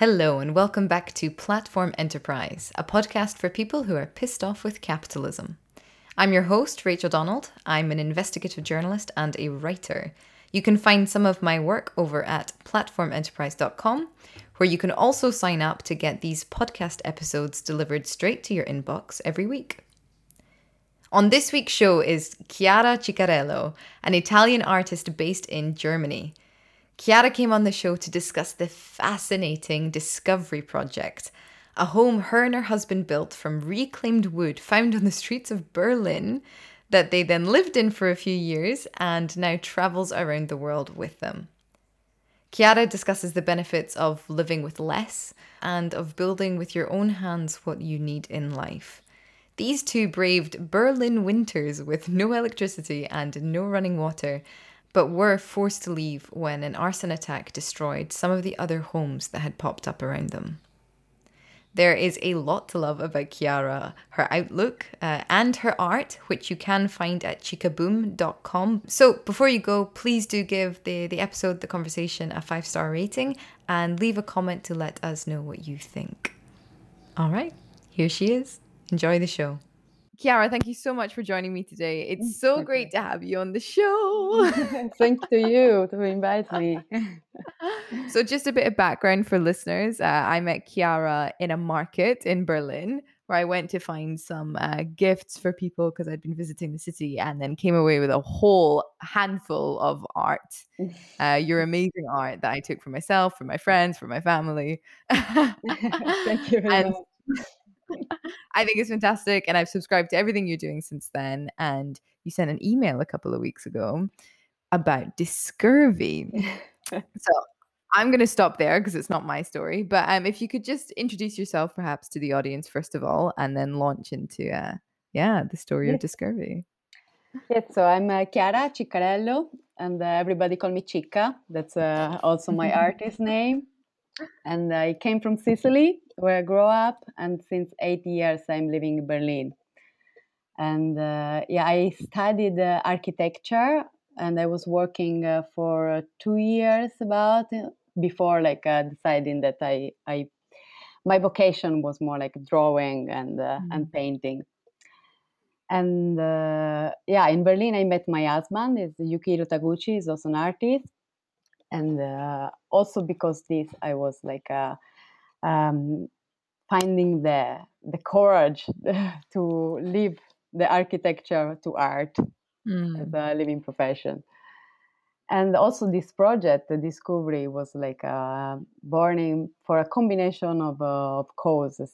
Hello and welcome back to Platform Enterprise, a podcast for people who are pissed off with capitalism. I'm your host, Rachel Donald. I'm an investigative journalist and a writer. You can find some of my work over at platformenterprise.com, where you can also sign up to get these podcast episodes delivered straight to your inbox every week. On this week's show is Chiara Ciccarello, an Italian artist based in Germany. Chiara came on the show to discuss the fascinating Discovery project, a home her and her husband built from reclaimed wood found on the streets of Berlin that they then lived in for a few years and now travels around the world with them. Chiara discusses the benefits of living with less and of building with your own hands what you need in life. These two braved Berlin winters with no electricity and no running water, but were forced to leave when an arson attack destroyed some of the other homes that had popped up around them. There is a lot to love about Chiara, her outlook and her art, which you can find at Chicaboom.com. So before you go, please do give the episode, the conversation, a 5-star rating and leave a comment to let us know what you think. All right, here she is. Enjoy the show. Chiara, thank you so much for joining me today. It's so great to have you on the show. Thank you to invite me. So just a bit of background for listeners. I met Chiara in a market in Berlin where I went to find some gifts for people because I'd been visiting the city, and then came away with a whole handful of art, your amazing art that I took for myself, for my friends, for my family. Thank you very much. I think it's fantastic, and I've subscribed to everything you're doing since then, and you sent an email a couple of weeks ago about Discovery. So I'm going to stop there because it's not my story, but if you could just introduce yourself perhaps to the audience first of all, and then launch into the story of Discovery. Yes, so I'm Chiara Ciccarello, and everybody call me Chica. That's also my artist name. And I came from Sicily, where I grew up, and since 8 years I'm living in Berlin. And I studied architecture, and I was working for 2 years before deciding that I my vocation was more like drawing and painting. And in Berlin I met my husband, is Yukiro Taguchi, he's also an artist. And also because this, I was finding the courage to leave the architecture to art as a living profession. And also this project, the Discovery, was born for a combination of causes.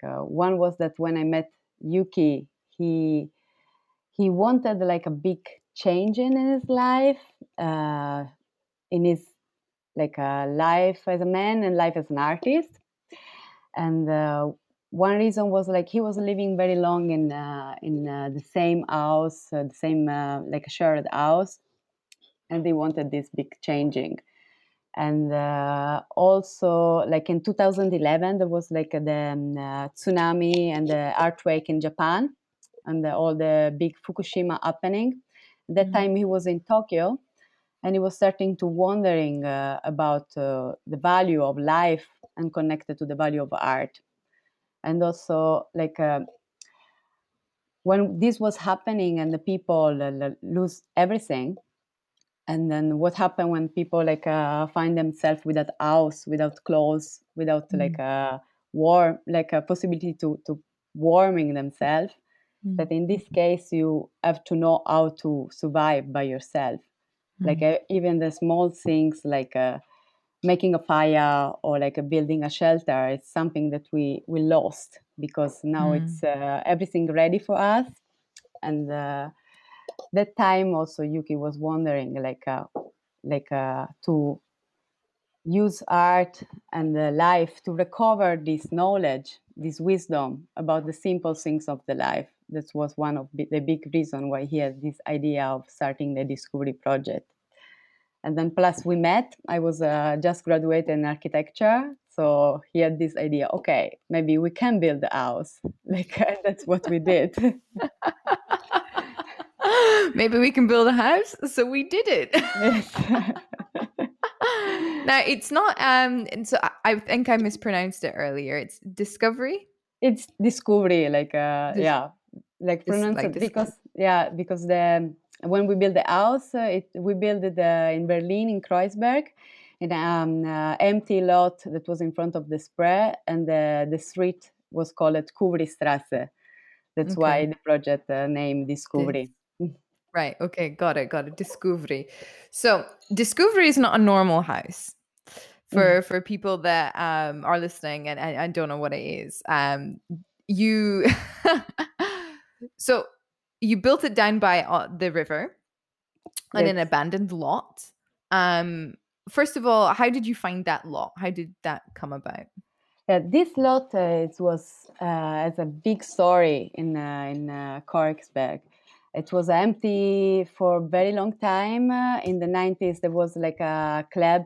One was that when I met Yuki, he wanted a big change in his life. In his life as a man and life as an artist. And one reason was he was living very long in the same house, the same shared house, and they wanted this big changing. And also in 2011 there was the tsunami and the earthquake in Japan, and all the big Fukushima happening. At that time he was in Tokyo. And he was starting to wondering about the value of life and connected to the value of art. And also when this was happening and the people lose everything, and then what happened when people find themselves without house, without clothes, without warm, a possibility to warming themselves, that in this case you have to know how to survive by yourself. Even the small things making a fire or building a shelter, it's something that we lost because now it's everything ready for us. And that time also Yuki was wondering to use art and life to recover this knowledge, this wisdom about the simple things of the life. That was one of the big reason why he had this idea of starting the Discovery project. And then plus we met. I was just graduated in architecture, so he had this idea, okay, maybe we can build a house. That's what we did. Maybe we can build a house, so we did it. Yes. No, it's not. And so I think I mispronounced it earlier. It's Discovery. It's Discovery, like yeah, like pronounce like because yeah, because the when we built the house, we built it in Berlin in Kreuzberg, in an empty lot that was in front of the Spree, and the street was called Kuvristrasse. That's okay. Why the project name Discovery. Right. Okay. Got it. Got it. Discovery. So Discovery is not a normal house for people that are listening and don't know what it is. So you built it down by the river on an abandoned lot. First of all, how did you find that lot? How did that come about? Yeah, this lot it was as a big story in Kreuzberg. It was empty for a very long time. In the 90s, there was like a club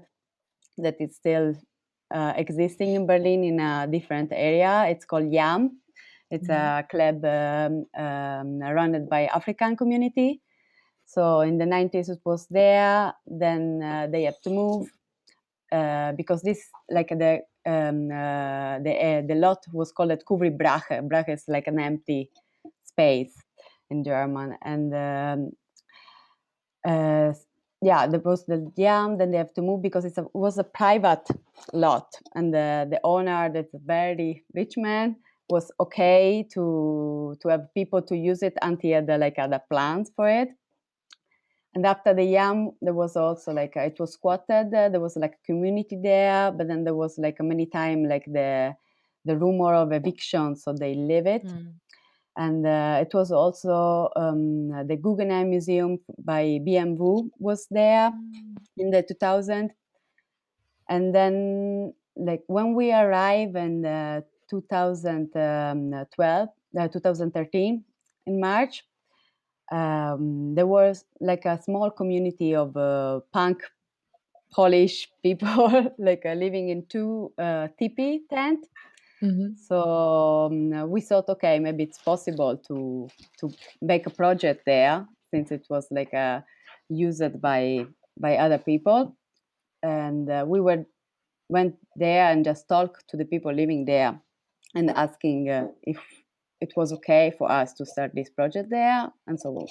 that is still existing in Berlin in a different area. It's called Yam. It's a club run by African community. So in the 90s, it was there. Then they had to move because this, like the lot was called Cuvrybrache. Brache is like an empty space in German, and there was the Yam. Then they have to move because it was a private lot, and the owner, that's a very rich man, was okay to have people to use it until he had other plans for it. And after the Yam, there was also it was squatted. There was a community there, but then there was many times the rumor of eviction, so they leave it. Mm. And it was also the Guggenheim Museum by BMW was there in the 2000. And then when we arrived in 2013 in March, there was a small community of punk Polish people living in two teepee tents. Mm-hmm. So we thought, okay, maybe it's possible to make a project there, since it was used by other people, and we went there and just talked to the people living there and asking if it was okay for us to start this project there, and so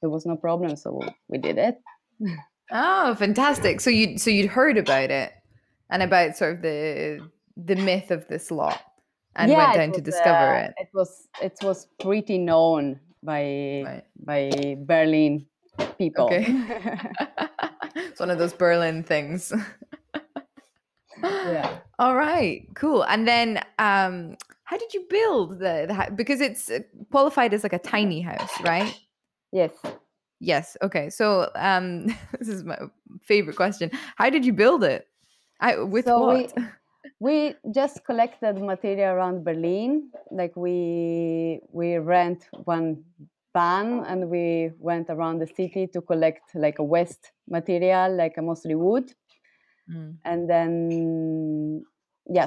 there was no problem, so we did it. Oh, fantastic! So you'd heard about it and about sort of the myth of this lot, and went down to discover it. It was pretty known by Berlin people. Okay. It's one of those Berlin things. Yeah. All right. Cool. And then, how did you build the house? Because it's qualified as a tiny house, right? Yes. Yes. Okay. So, this is my favorite question. How did you build it? What? We just collected material around Berlin. We rent one van and we went around the city to collect a waste material, mostly wood. Mm. And then,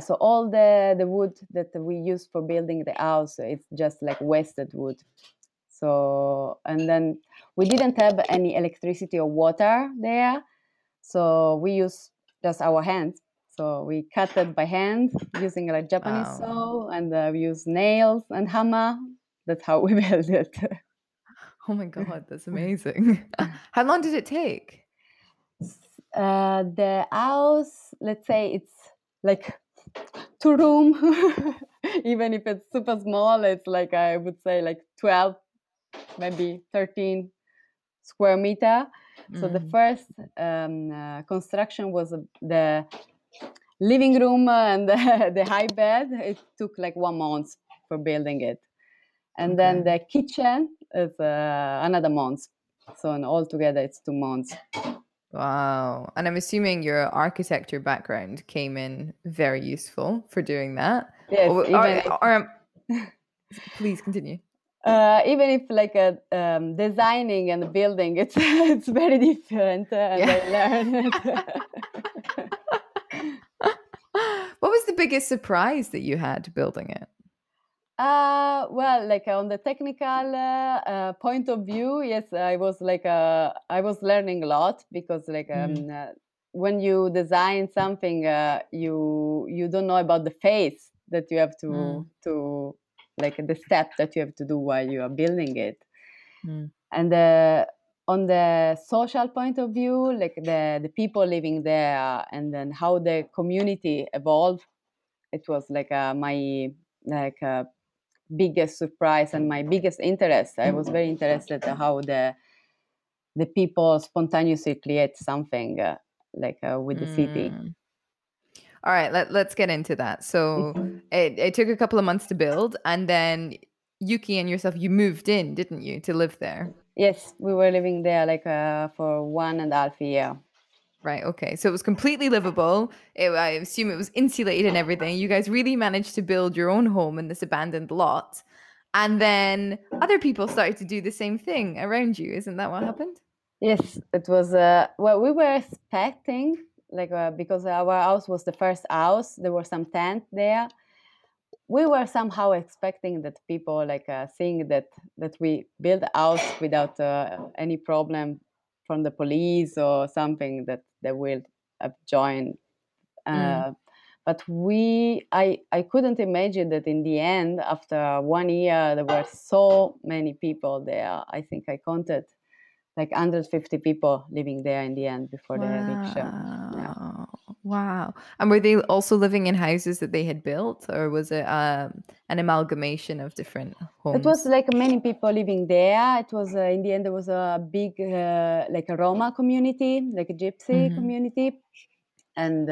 so all the wood that we use for building the house, it's just wasted wood. So, and then we didn't have any electricity or water there. So we use just our hands. So we cut it by hand using a Japanese saw, and we use nails and hammer. That's how we built it. Oh my God, that's amazing. How long did it take? The house, let's say it's 2 room. Even if it's super small, it's I would say 12, maybe 13 square meter. Mm. So the first construction was the living room and the high bed. It took 1 month for building it, and then the kitchen is another month. So in all together, it's 2 months. Wow! And I'm assuming your architecture background came in very useful for doing that. Yes. Please continue. Even if designing and building, it's very different, and I learned it. What was the biggest surprise that you had building it? On the technical point of view, yes, I was learning a lot because when you design something, you don't know about the phase that you have to like the step that you have to do while you are building it. Mm. And on the social point of view, like the people living there and then how the community evolved, it was like my biggest surprise and my biggest interest. I was very interested in how the people spontaneously create something with the city. All right, let's get into that. So it took a couple of months to build, and then Yuki and yourself, you moved in, didn't you, to live there? Yes, we were living there for 1.5 years. Right, okay. So it was completely livable. I assume it was insulated and everything. You guys really managed to build your own home in this abandoned lot. And then other people started to do the same thing around you. Isn't that what happened? Yes, it was what we were expecting, because our house was the first house. There were some tents there. We were somehow expecting that people seeing that we built a house without any problem from the police or something, that they will join. But I couldn't imagine that in the end, after 1 year, there were so many people there. I think I counted 150 people living there in the end before the eviction. Yeah. Wow. And were they also living in houses that they had built, or was it an amalgamation of different homes? It was many people living there. It was in the end, there was a big a Roma community, a gypsy community. And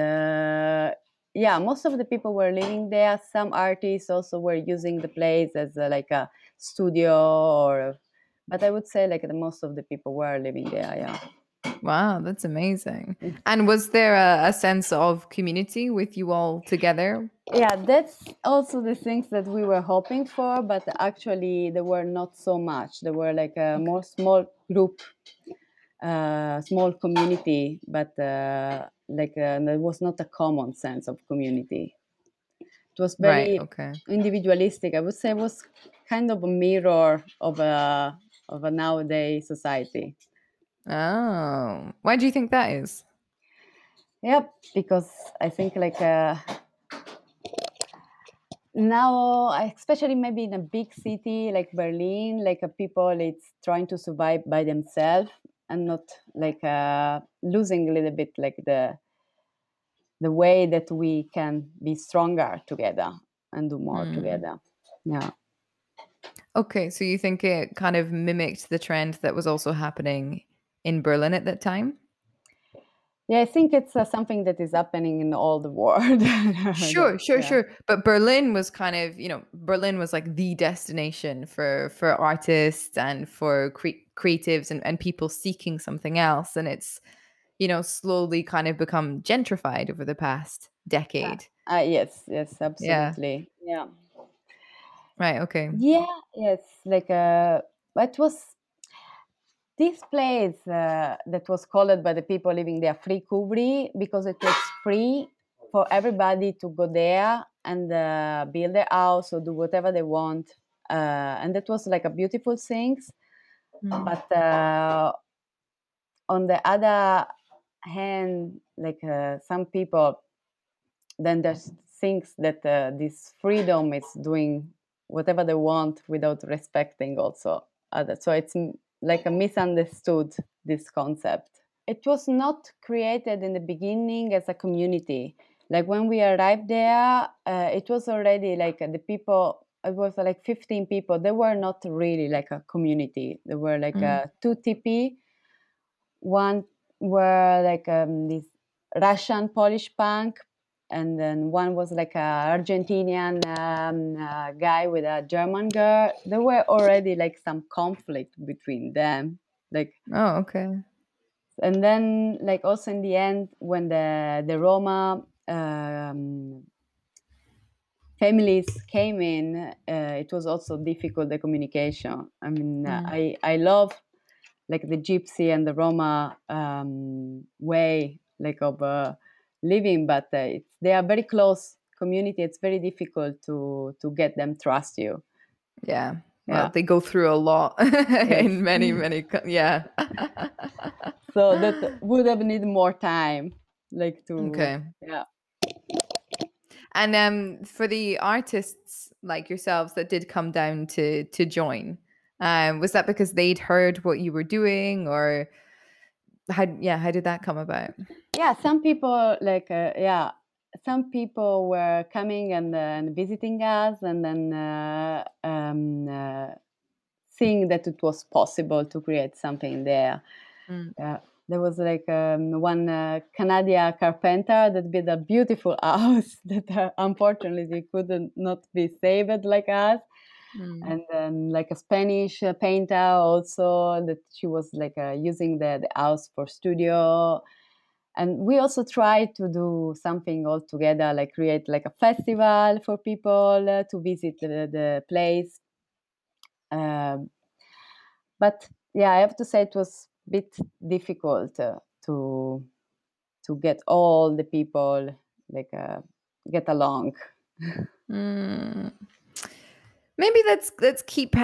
most of the people were living there. Some artists also were using the place as a studio, but I would say the most of the people were living there. Yeah. Wow, that's amazing. And was there a sense of community with you all together? Yeah, that's also the things that we were hoping for, but actually there were not so much. There were a more small group, small community, but there was not a common sense of community. It was very individualistic. I would say it was kind of a mirror of a nowadays society. Oh, why do you think that is? Yep, because I think now, especially maybe in a big city like Berlin, people it's trying to survive by themselves and not losing a little bit the way that we can be stronger together and do more together. Yeah. Okay, so you think it kind of mimicked the trend that was also happening in Berlin at that time? Yeah, I think it's something that is happening in all the world. Sure. But Berlin was kind of, Berlin was the destination for artists and for creatives and people seeking something else. And it's, slowly kind of become gentrified over the past decade. Yes, absolutely. Yeah. Right, okay. Yeah, yes. It was this place that was called by the people living there Free Kuvri, because it was free for everybody to go there and build their house or do whatever they want. And that was a beautiful thing. Mm. But on the other hand, some people, then there's things that this freedom is doing whatever they want without respecting also others. So it's a misunderstood, this concept. It was not created in the beginning as a community. When we arrived there, it was already the people, it was 15 people. They were not really a community. They were two tipi. One were this Russian Polish punk, and then one was an Argentinian guy with a German girl. There were already some conflict between them. Oh, okay. And then also in the end, when the Roma families came in, it was also difficult, the communication. I mean, I love the Gypsy and the Roma way of living, but they are very close community. It's very difficult to get them trust you. Yeah. Well, they go through a lot in many, many. Yeah. So that would have needed more time like to yeah. And for the artists like yourselves that did come down to join, was that because they'd heard what you were doing, or how did that come about? Yeah, some people some people were coming and visiting us, and then seeing that it was possible to create something there. There was one Canadian carpenter that built a beautiful house that unfortunately could not be saved like us. And then a Spanish painter also, that she was using the house for studio. And we also tried to do something all together, create a festival for people to visit the place. But yeah, I have to say it was bit difficult to get all the people get along. Maybe let's keep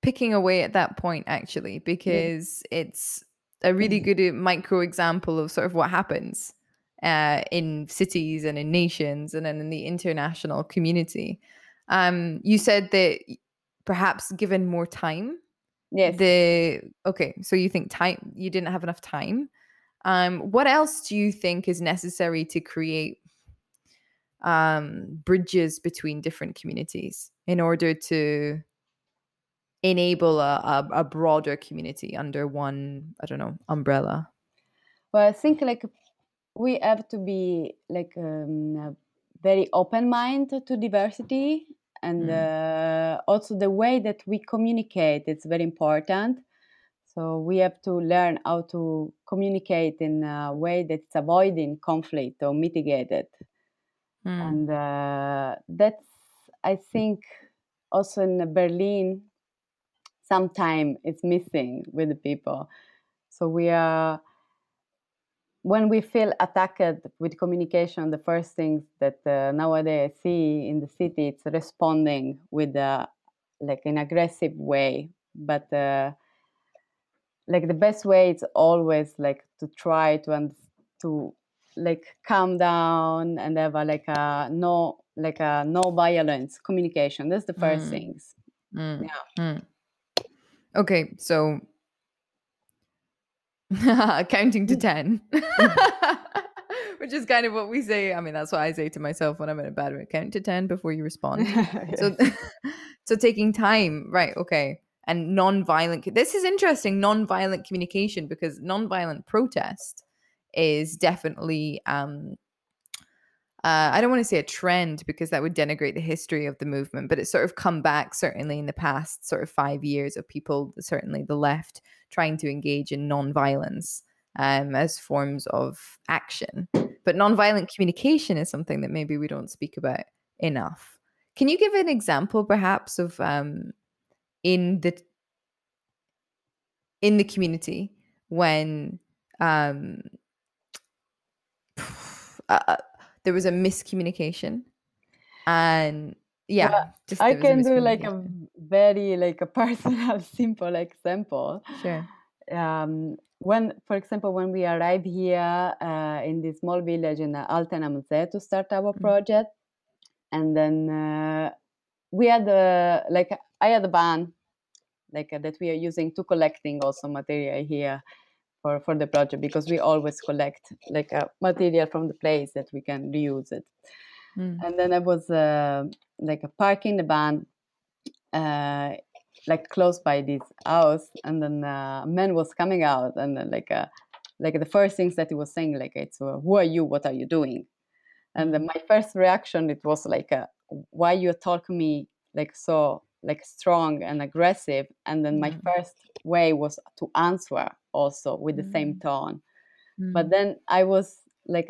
picking away at that point, actually, because it's a really good micro example of sort of what happens in cities and in nations and then in the international community. You said that perhaps given more time. Yes. So you think time, you didn't have enough time. What else do you think is necessary to create bridges between different communities in order to enable a broader community under one, I don't know, umbrella? Well, I think we have to be very open-minded to diversity. And also the way that we communicate, it's very important. So we have to learn how to communicate in a way that's avoiding conflict or mitigated. And that's, I think, also in Berlin, sometimes it's missing with the people. So when we feel attacked with communication, the first thing that nowadays I see in the city, it's responding with an aggressive way. But the best way is always to try to calm down and have a no violence communication. That's the first things. Okay, so. Counting to 10, which is kind of what we say. I mean, that's what I say to myself when I'm in a bad mood. Count to 10 before you respond. Yes. So taking time, right? Okay, and non-violent. This is interesting. Non-violent communication, because non-violent protest is definitely. I don't want to say a trend, because that would denigrate the history of the movement, but it's sort of come back certainly in the past sort of 5 years of people, certainly the left, trying to engage in non-violence as forms of action. But non-violent communication is something that maybe we don't speak about enough. Can you give an example perhaps of in the community when there was a miscommunication, and I can do a very a personal simple example. Sure. When, for example, when we arrived here in this small village in Altena Musee to start our project, and then we had I had a van that we are using to collecting also material here. For the project, because we always collect material from the place that we can reuse it. And then I was parking the van close by this house, and then a man was coming out, and then the first things that he was saying it's who are you, what are you doing? And then my first reaction, it was why you talk me so strong and aggressive? And then my first way was to answer also with the same tone. But then I was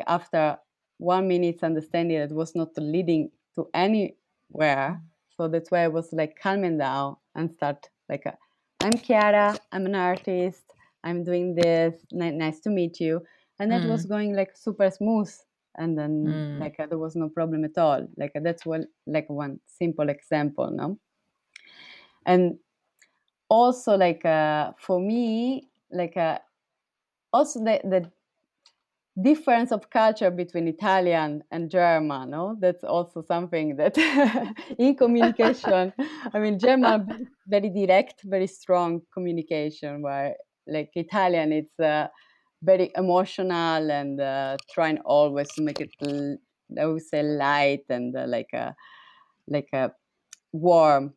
after 1 minute understanding that was not leading to anywhere, so that's why I was calming down and start I'm Chiara, I'm an artist, I'm doing this, nice to meet you. And that was going super smooth, and then there was no problem at all. That's what one simple example. No. And also for me, also the difference of culture between Italian and German. No? That's also something that in communication, I mean, German, very direct, very strong communication, where like Italian, it's very emotional and trying always to make it, I would say, light and like a warm.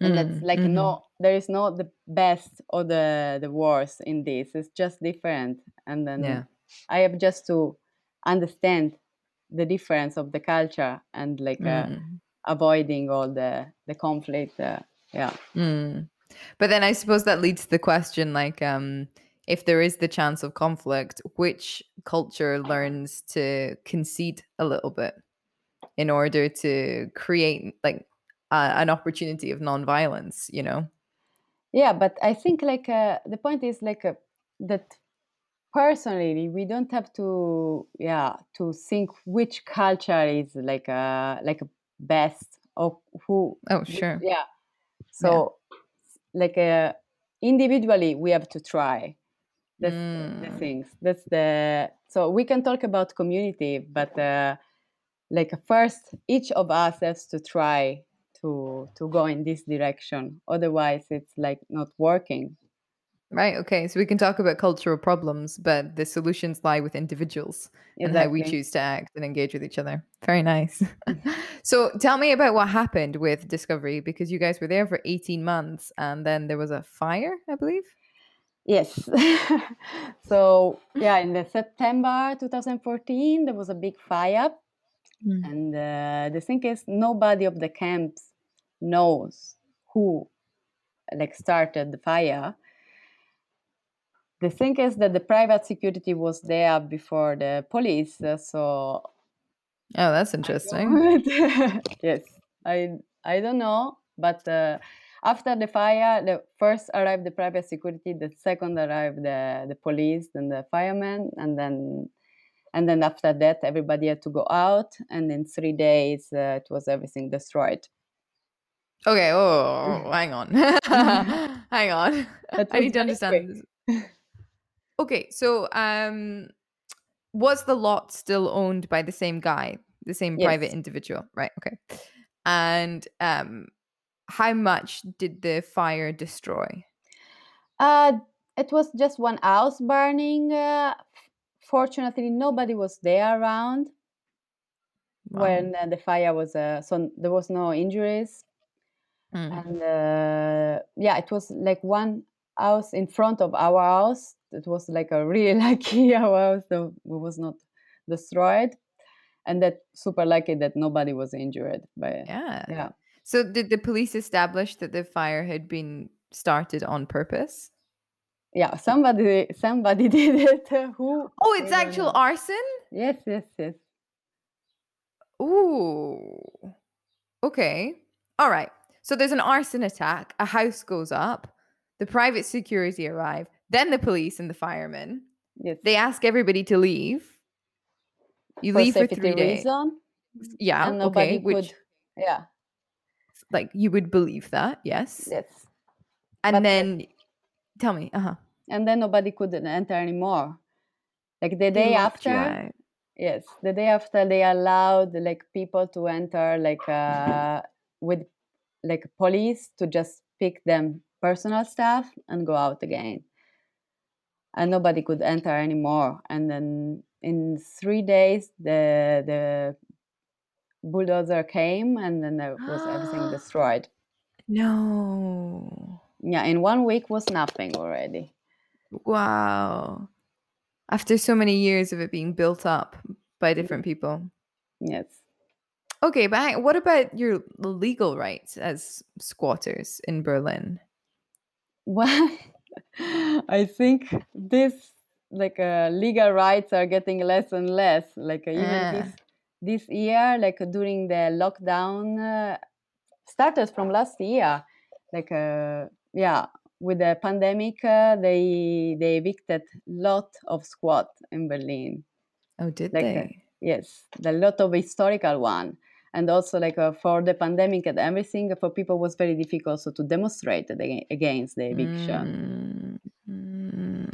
And that's like no, there is not the best or the worst in this. It's just different. And then I have just to understand the difference of the culture and like avoiding all the conflict. But then I suppose that leads to the question, like, if there is the chance of conflict, which culture learns to concede a little bit in order to create like an opportunity of nonviolence, you know? Yeah, but I think like the point is like that. Personally, we don't have to think which culture is like a best or who. Oh, sure. Yeah. So like individually, we have to try. That's the things. So we can talk about community, but like first, each of us has to try to go in this direction. Otherwise, it's like not working. Right. Okay. So we can talk about cultural problems, but the solutions lie with individuals and how we choose to act and engage with each other. Very nice. So tell me about what happened with Discovery, because you guys were there for 18 months and then there was a fire, I believe. Yes. So in the September 2014, there was a big fire. And the thing is, nobody of the camps knows who like started the fire. The thing is that the private security was there before the police, so... Oh, that's interesting. Yes, I don't know, but after the fire, the first arrived the private security, the second arrived the police, then the firemen, and then after that, everybody had to go out, and in 3 days, it was everything destroyed. Okay, hang on. Hang on. I need to understand this. Okay, so was the lot still owned by the same guy, the same private individual? Right, okay. And how much did the fire destroy? It was just one house burning. Fortunately, nobody was there around when the fire was... so there was no injuries. And it was like one house in front of our house. It was like a really lucky house that was not destroyed, and that super lucky that nobody was injured by it. Yeah. So did the police establish that the fire had been started on purpose? Yeah, somebody did it. Who? Oh, it's actual arson? Yes. Ooh. Okay. All right. So there's an arson attack. A house goes up. The private security arrive. Then the police and the firemen. Yes. They ask everybody to leave. You leave for 3 days. Yeah. And nobody could. Which, like you would believe that. Yes. Yes. And but then, tell me. And then nobody could enter anymore. Like the day after. Right. Yes. The day after they allowed like people to enter like with like police to just pick them personal stuff and go out again. And nobody could enter anymore. And then in 3 days, the bulldozer came, and then there was everything destroyed. No. Yeah, in 1 week was nothing already. Wow. After so many years of it being built up by different people. Yes. Okay, but what about your legal rights as squatters in Berlin? What? I think this like legal rights are getting less and less. Like even this year, like during the lockdown, started from last year. Like with the pandemic, they evicted lot of squat in Berlin. Oh, did they? Yes, the lot of historical one, and also like for the pandemic and everything, for people was very difficult so to demonstrate against the eviction.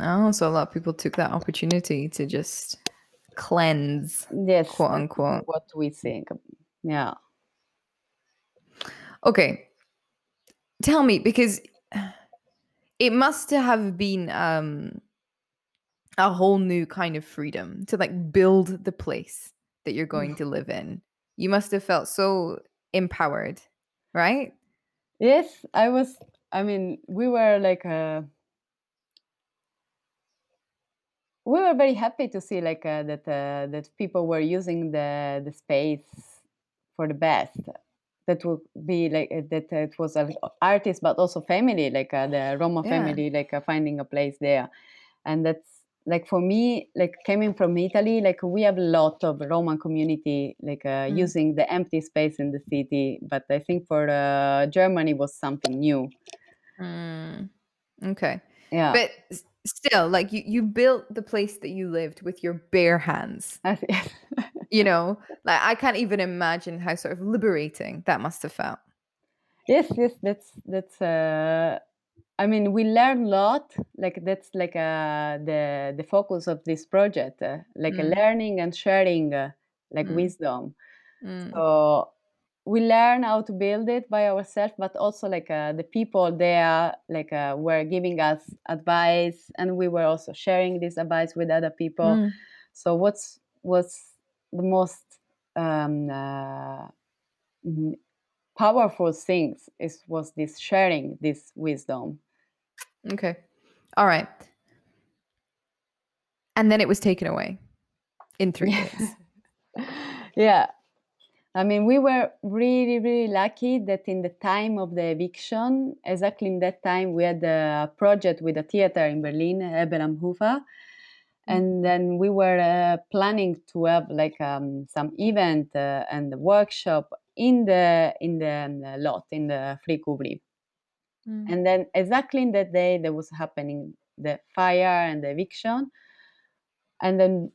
Oh, so a lot of people took that opportunity to just cleanse, yes, quote unquote. What we think. Yeah. Okay. Tell me, because it must have been a whole new kind of freedom to like build the place that you're going to live in. You must have felt so empowered, right? Yes, I was. I mean, we were very happy to see like that people were using the space for the best. That would be like that. It was an artist, but also family, like the Roma family, like finding a place there, and that's like for me, like coming from Italy, like we have a lot of Roman community, like using the empty space in the city. But I think for Germany was something new. Okay. Yeah. But still, like you built the place that you lived with your bare hands. You know, like I can't even imagine how sort of liberating that must have felt. Yes. That's. I mean, we learn a lot, like that's like the focus of this project, like learning and sharing like wisdom. So we learn how to build it by ourselves, but also like the people there like were giving us advice, and we were also sharing this advice with other people. So what's the most powerful things was this sharing, this wisdom. Okay. All right. And then it was taken away in 3 days. Yeah. I mean, we were really, really lucky that in the time of the eviction, exactly in that time, we had a project with a theater in Berlin, Eberham Hufa. And then we were planning to have like some event and the workshop in the lot, in the Free Kuvri. And then exactly in that day, there was happening the fire and the eviction. And then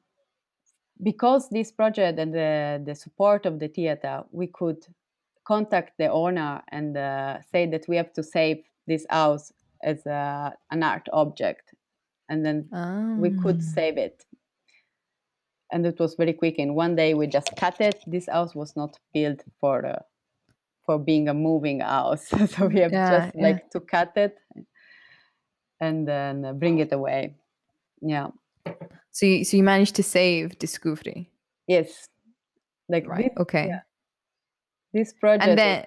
because this project and the support of the theater, we could contact the owner and say that we have to save this house as an art object. And then we could save it. And it was very quick. In one day, we just cut it. This house was not built for being a moving house. So we have just like to cut it and then bring it away. Yeah. So you managed to save Discovery. Yes. Like right. This, okay. Yeah. This project. And then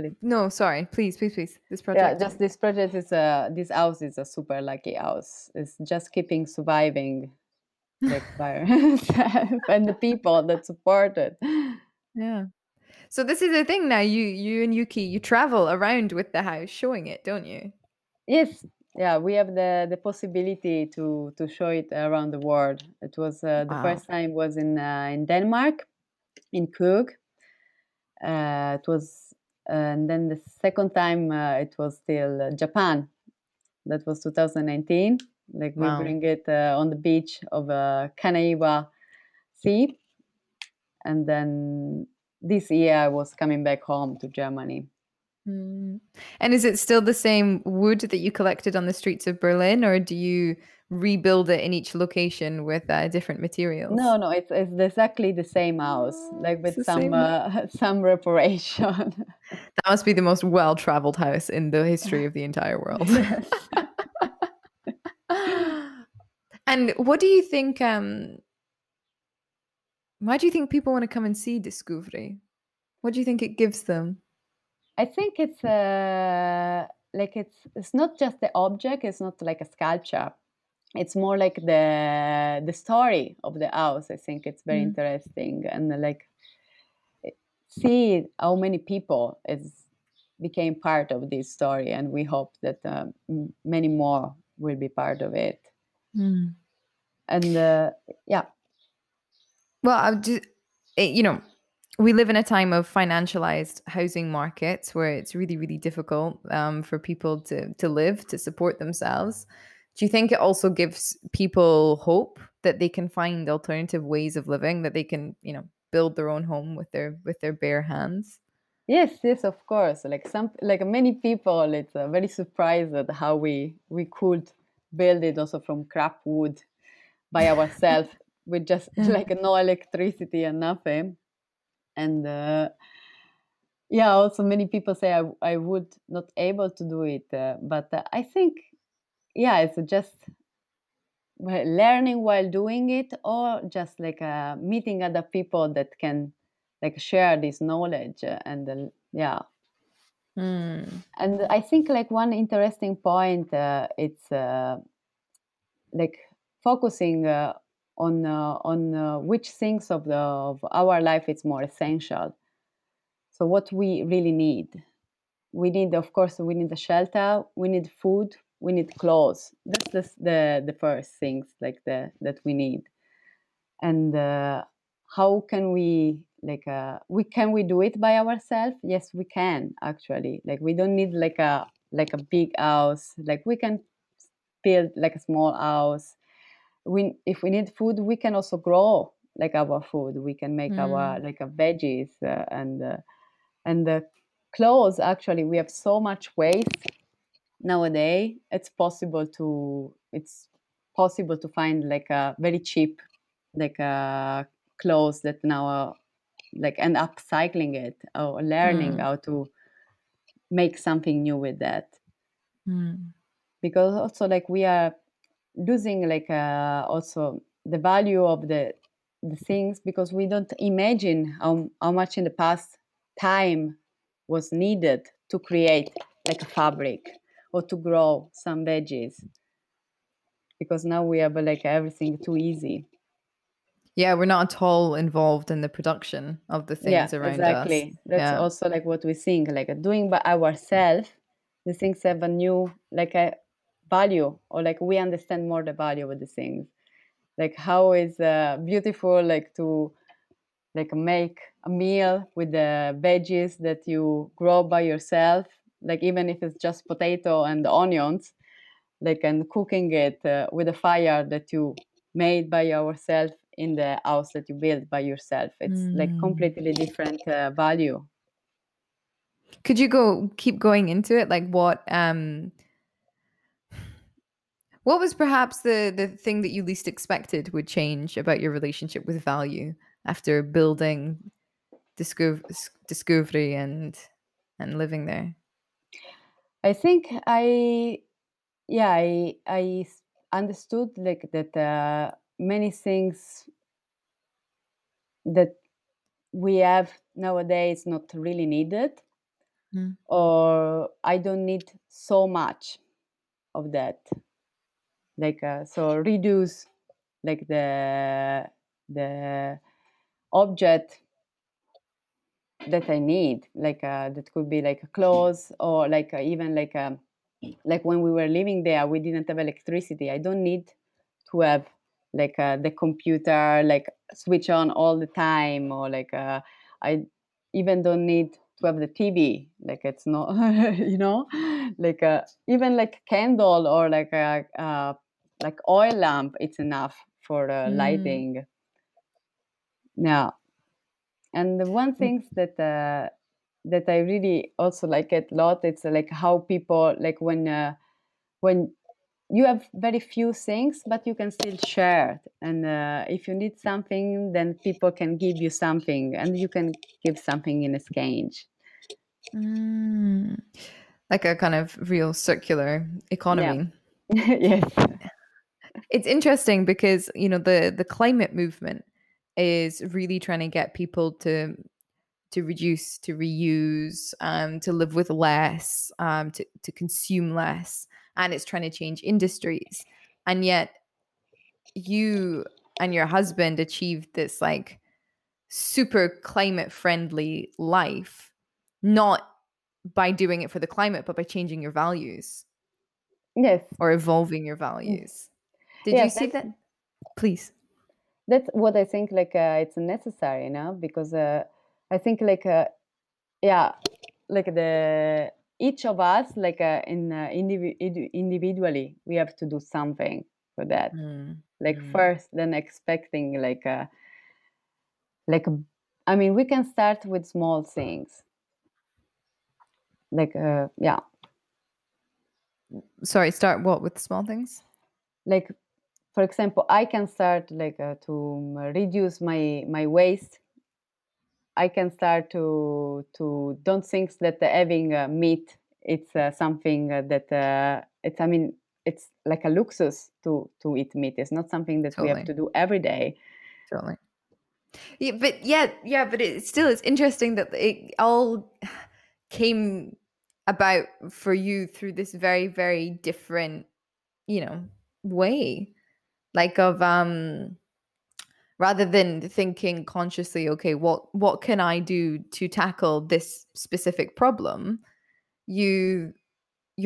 please. No, sorry. Please. This project. Yeah, just this project is this house is a super lucky house. It's just keeping surviving, like fire and the people that support it. Yeah. So this is the thing now. You and Yuki, you travel around with the house, showing it, don't you? Yes. Yeah, we have the possibility to show it around the world. It was the first time was in Denmark, in Kug. It was. And then the second time it was still Japan. That was 2019. Like we bring it on the beach of Kanaiwa Sea. And then this year I was coming back home to Germany. And is it still the same wood that you collected on the streets of Berlin, or do you rebuild it in each location with different materials? No, it's exactly the same house, like with some reparation. That must be the most well-traveled house in the history of the entire world. Yes. And what do you think? Why do you think people want to come and see Discovery? What do you think it gives them? I think it's like it's not just the object. It's not like a sculpture. It's more like the story of the house. I think it's very interesting, and like see how many people became part of this story, and we hope that many more will be part of it. And yeah. Well, we live in a time of financialized housing markets where it's really, really difficult for people to live, to support themselves. Do you think it also gives people hope that they can find alternative ways of living, that they can, build their own home with their bare hands? Yes, of course. Like many people, it's very surprised at how we could build it also from crap wood by ourselves. with just like no electricity and nothing. And yeah, also many people say I would not able to do it, but I think, yeah, it's just learning while doing it, or just like meeting other people that can like share this knowledge. And yeah. And I think like one interesting point, it's like focusing on which things of our life is more essential. So what we really need. We need, of course, we need a shelter, we need food, we need clothes. That's the first things like that we need. And how can we like we do it by ourselves? Yes, we can actually. Like we don't need like a big house. Like we can build like a small house. If we need food, we can also grow like our food. We can make our like veggies and the clothes. Actually, we have so much waste nowadays. It's possible to find like a very cheap like clothes that now are like and upcycling it or learning how to make something new with that. Because also like we are losing like also the value of the things, because we don't imagine how much in the past time was needed to create like a fabric or to grow some veggies, because now we have like everything too easy. Yeah, we're not at all involved in the production of the things around exactly. us. Exactly. That's also like what we think, like doing by ourselves, the things have a new like a value, or like we understand more the value of the things. Like how is beautiful like to like make a meal with the veggies that you grow by yourself, like even if it's just potato and onions, like and cooking it with a fire that you made by yourself in the house that you built by yourself. It's like completely different value. Could you keep going into it? Like what was perhaps the thing that you least expected would change about your relationship with value after building Discovery and living there? I think I understood like that many things that we have nowadays not really needed, or I don't need so much of that. Like so reduce like the object that I need, like that could be like clothes, or like even like when we were living there, we didn't have electricity. I don't need to have like the computer like switch on all the time, or like I even don't need to have the TV. Like it's not you know, like even like candle, or like a like oil lamp, it's enough for lighting now. And the one thing that I really also like it a lot, it's like how people like when you have very few things, but you can still share it. And if you need something, then people can give you something, and you can give something in exchange. Like a kind of real circular economy. Yeah. Yes. It's interesting because, you know, the climate movement is really trying to get people to reduce, to reuse, to live with less, to consume less. And it's trying to change industries. And yet you and your husband achieved this like super climate friendly life, not by doing it for the climate, but by changing your values. Yes. Or evolving your values. Did you see that? Please. That's what I think like it's necessary now, because I think like, like each of us, like individually, we have to do something for that. Like first, then expecting like I mean, we can start with small things. Like Sorry, start what with small things? Like for example, I can start to reduce my waste. I can start to don't think that having meat it's something that it's. I mean, it's like a luxus to eat meat. It's not something that totally. We have to do every day. Totally. Yeah, but yeah, but it still is interesting that it all came about for you through this very, very different, way, of rather than thinking consciously, okay, what can I do to tackle this specific problem? Your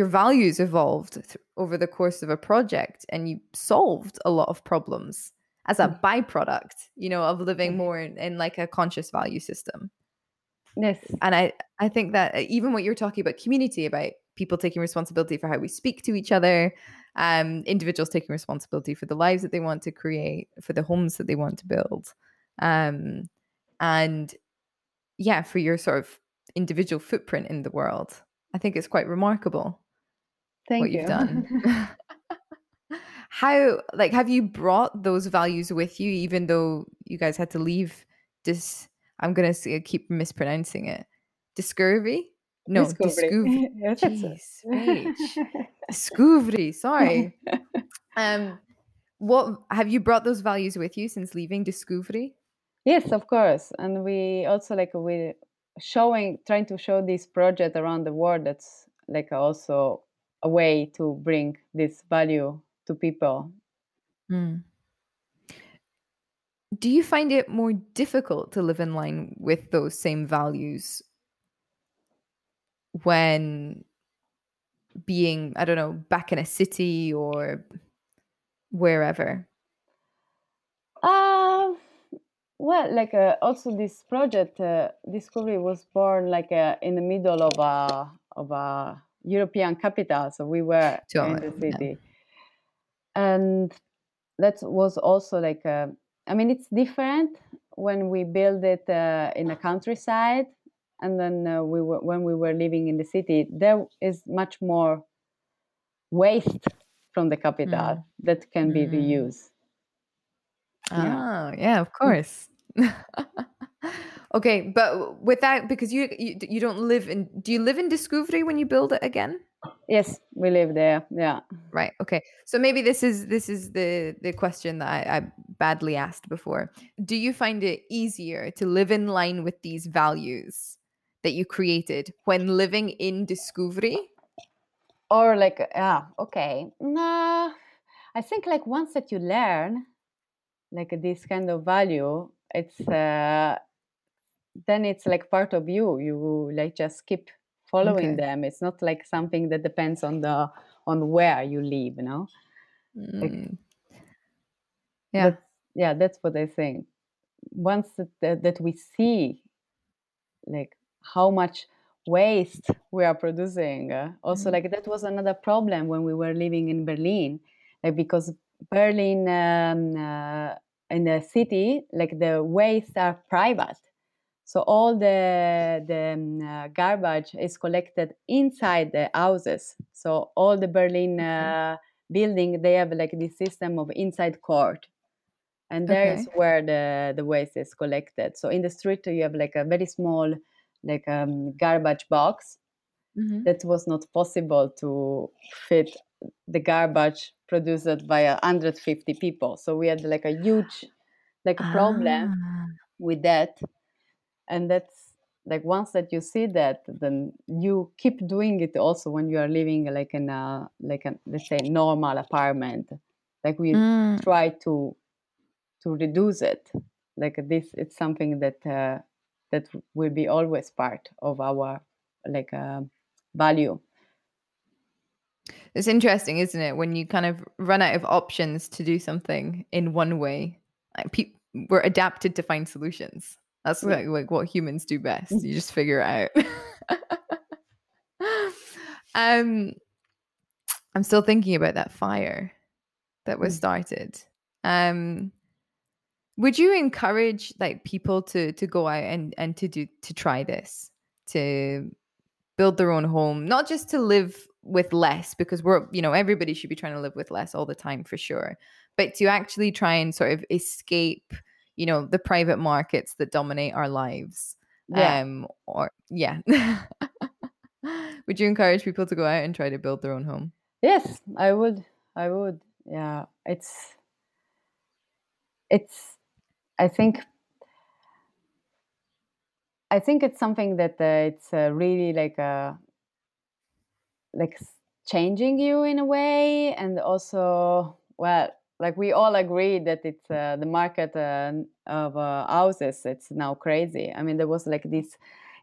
values evolved over the course of a project, and you solved a lot of problems as a byproduct, of living more in a conscious value system. Yes. And I think that even what you're talking about, community, about people taking responsibility for how we speak to each other, individuals taking responsibility for the lives that they want to create, for the homes that they want to build. And yeah, for your sort of individual footprint in the world. I think it's quite remarkable you've done. How, have you brought those values with you, even though you guys had to leave this, I'm going to keep mispronouncing it, Discovery? No, Discovery. Discovery, sorry. What have you brought those values with you since leaving Discovery? Yes, of course. And we also we trying to show this project around the world. That's also a way to bring this value to people. Mm. Do you find it more difficult to live in line with those same values when being, I don't know, back in a city or wherever? Also this project, Discovery, was born in the middle of a European capital, so we were in the city, and that was also it's different when we build it in the countryside, and then when we were living in the city, there is much more waste from the capital that can be reused. Ah, yeah, of course. Okay, but without, because you don't live in, do you live in Discovery when you build it again? Yes, we live there. Yeah. Right. Okay. So maybe this is the question that I badly asked before. Do you find it easier to live in line with these values that you created when living in Discovery? Or Nah, I think once that you learn this kind of value, it's then it's part of you. You just keep following them. It's not something that depends on where you live, yeah. That's what I think. Once that we see how much waste we are producing, that was another problem when we were living in Berlin, because Berlin in the city, the waste are private, so all the garbage is collected inside the houses. So all the Berlin building, they have this system of inside court, and there is where the waste is collected. So in the street you have a very small garbage box. That was not possible to fit the garbage produced by 150 people, so we had a huge problem with that. And that's once that you see that, then you keep doing it also when you are living in a let's say normal apartment. We try to reduce it this. It's something that that will be always part of our value. It's interesting, isn't it, when you kind of run out of options to do something in one way. We're adapted to find solutions. That's what humans do best. You just figure it out. I'm still thinking about that fire that was started. Would you encourage people to go out and to try this, to build their own home, not just to live with less, because we're, you know, everybody should be trying to live with less all the time for sure. But to actually try and sort of escape, you know, the private markets that dominate our lives. Yeah. Would you encourage people to go out and try to build their own home? Yes, I would. I would. Yeah. I think it's something that really like changing you in a way, and also, well, like we all agree that it's the market of houses, it's now crazy. I mean, there was like this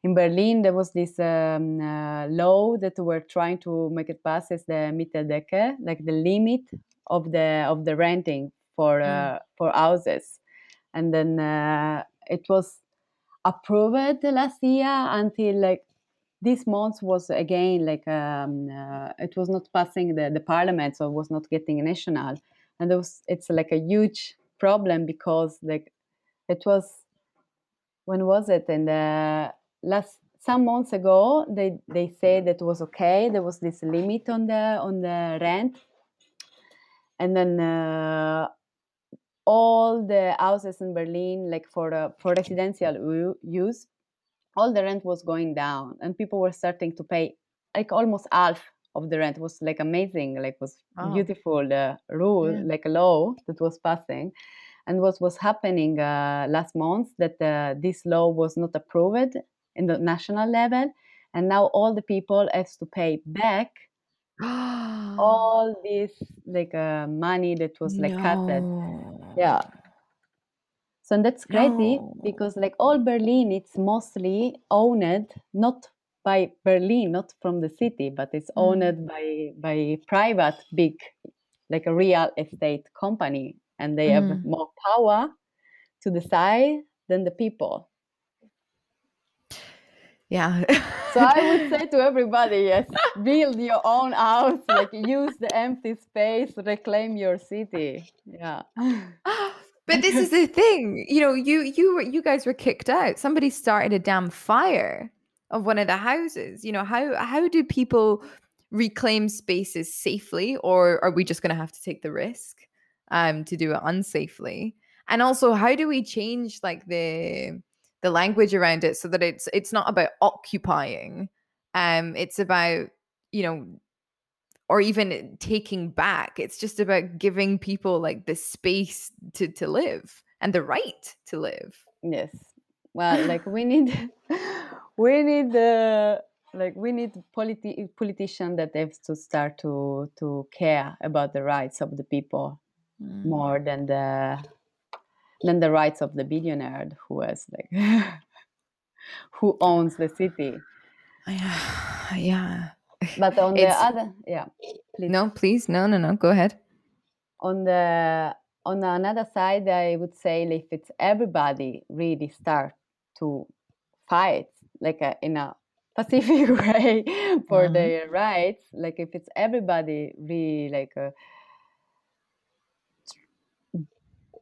in Berlin, there was this law that were trying to make it pass as the Mietendeckel, like the limit of the renting for houses, and then it was approved last year until like this month was again like it was not passing the parliament, so it was not getting national, and it's like a huge problem because like it was some months ago they said that it was okay, there was this limit on the rent, and then all the houses in Berlin, like for residential use, all the rent was going down, and people were starting to pay like almost half of the rent. It was like amazing, like was beautiful rule, yeah. Like a law that was passing. And what was happening last month that this law was not approved in the national level, and now all the people have to pay back all this like money that was like cut. Yeah. So and that's crazy because like all Berlin, it's mostly owned not by Berlin, not from the city, but it's owned by private big, like a real estate company, and they have more power to decide than the people. Yeah. So I would say to everybody, yes, build your own house, like use the empty space, reclaim your city. Yeah. But this is the thing, you know, you guys were kicked out. Somebody started a damn fire of one of the houses. You know, how do people reclaim spaces safely, or are we just going to have to take the risk to do it unsafely? And also, how do we change like the language around it so that it's not about occupying, it's about, you know, or even taking back. It's just about giving people like the space to live and the right to live. Yes. Well, like we need politicians that have to start to care about the rights of the people more than the rights of the billionaire who has like who owns the city. Yeah. But on the other, yeah. Please. No, please. No. Go ahead. On another side, I would say if it's everybody really start to fight like in a pacific way for their rights, like if it's everybody really like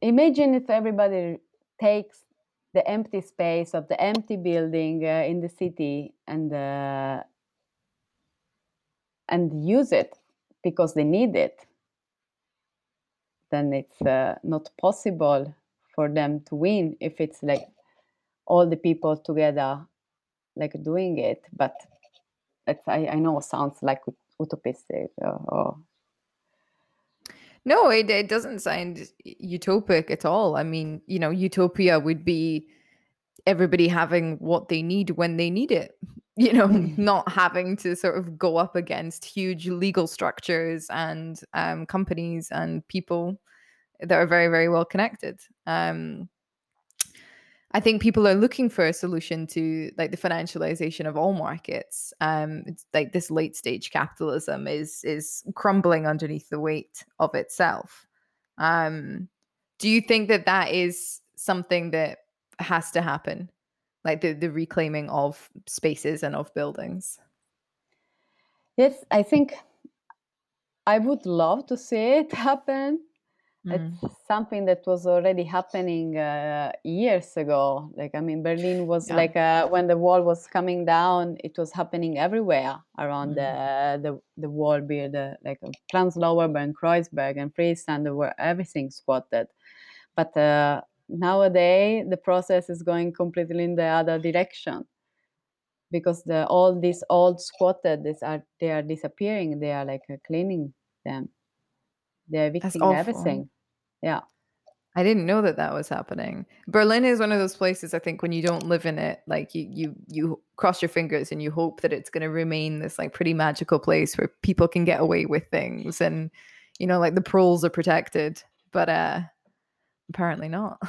imagine if everybody takes the empty space of the empty building in the city and use it because they need it, then it's not possible for them to win if it's like all the people together like doing it. But it's, I know it sounds like utopistic. No, it doesn't sound utopic at all. I mean, you know, utopia would be everybody having what they need when they need it. You know, not having to sort of go up against huge legal structures and companies and people that are very, very well connected. I think people are looking for a solution to like the financialization of all markets. It's like this late stage capitalism is crumbling underneath the weight of itself. Do you think that is something that has to happen? Like the reclaiming of spaces and of buildings? Yes, I think I would love to see it happen. It's something that was already happening years ago. Like, I mean, Berlin was like when the wall was coming down, it was happening everywhere around the wall build, like Trans-Lauerberg, Kreuzberg, and Friedlander were everything squatted. But nowadays, the process is going completely in the other direction, because all these old squatted, they are disappearing. They are like cleaning them. They're evicting everything. Yeah. I didn't know that that was happening. Berlin is one of those places, I think, when you don't live in it, like you cross your fingers and you hope that it's going to remain this like pretty magical place where people can get away with things and, you know, like the proles are protected, but apparently not.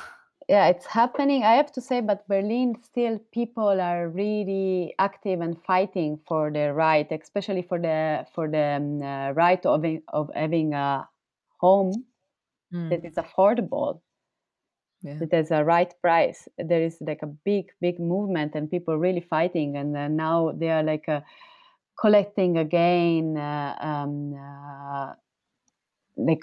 Yeah, it's happening, I have to say, but Berlin still people are really active and fighting for their right, especially for the right of having a home that is affordable, that has a right price. There is like a big, big movement and people really fighting, and now they are like collecting again like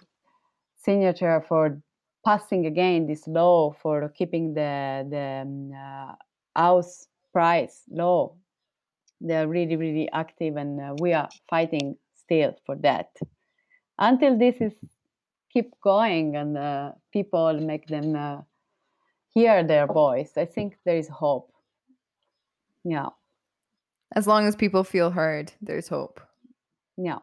signature for passing again this law for keeping the house price low. They're really, really active, and we are fighting still for that. Until this is keep going and people make them hear their voice, I think there is hope. Yeah. As long as people feel heard, there's hope. Yeah.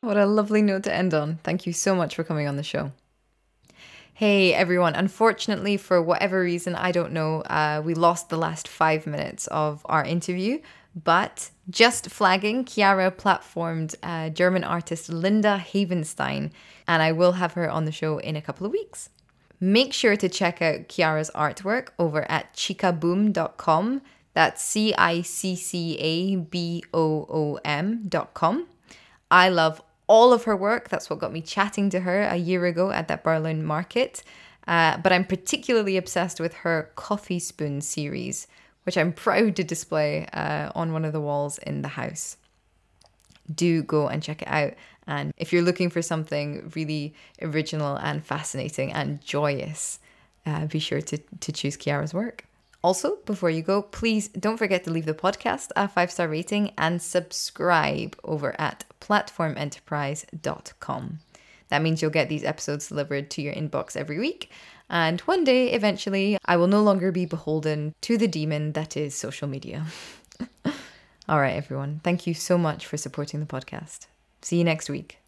What a lovely note to end on. Thank you so much for coming on the show. Hey everyone, unfortunately, for whatever reason, I don't know, we lost the last 5 minutes of our interview, but just flagging, Chiara platformed German artist Linda Havenstein, and I will have her on the show in a couple of weeks. Make sure to check out Chiara's artwork over at Chicaboom.com, that's Ciccaboom.com. I love all of her work. That's what got me chatting to her a year ago at that Berlin market. But I'm particularly obsessed with her coffee spoon series, which I'm proud to display on one of the walls in the house. Do go and check it out. And if you're looking for something really original and fascinating and joyous, be sure to choose Chiara's work. Also, before you go, please don't forget to leave the podcast a 5-star rating and subscribe over at platformenterprise.com. That means you'll get these episodes delivered to your inbox every week. And one day, eventually, I will no longer be beholden to the demon that is social media. All right, everyone. Thank you so much for supporting the podcast. See you next week.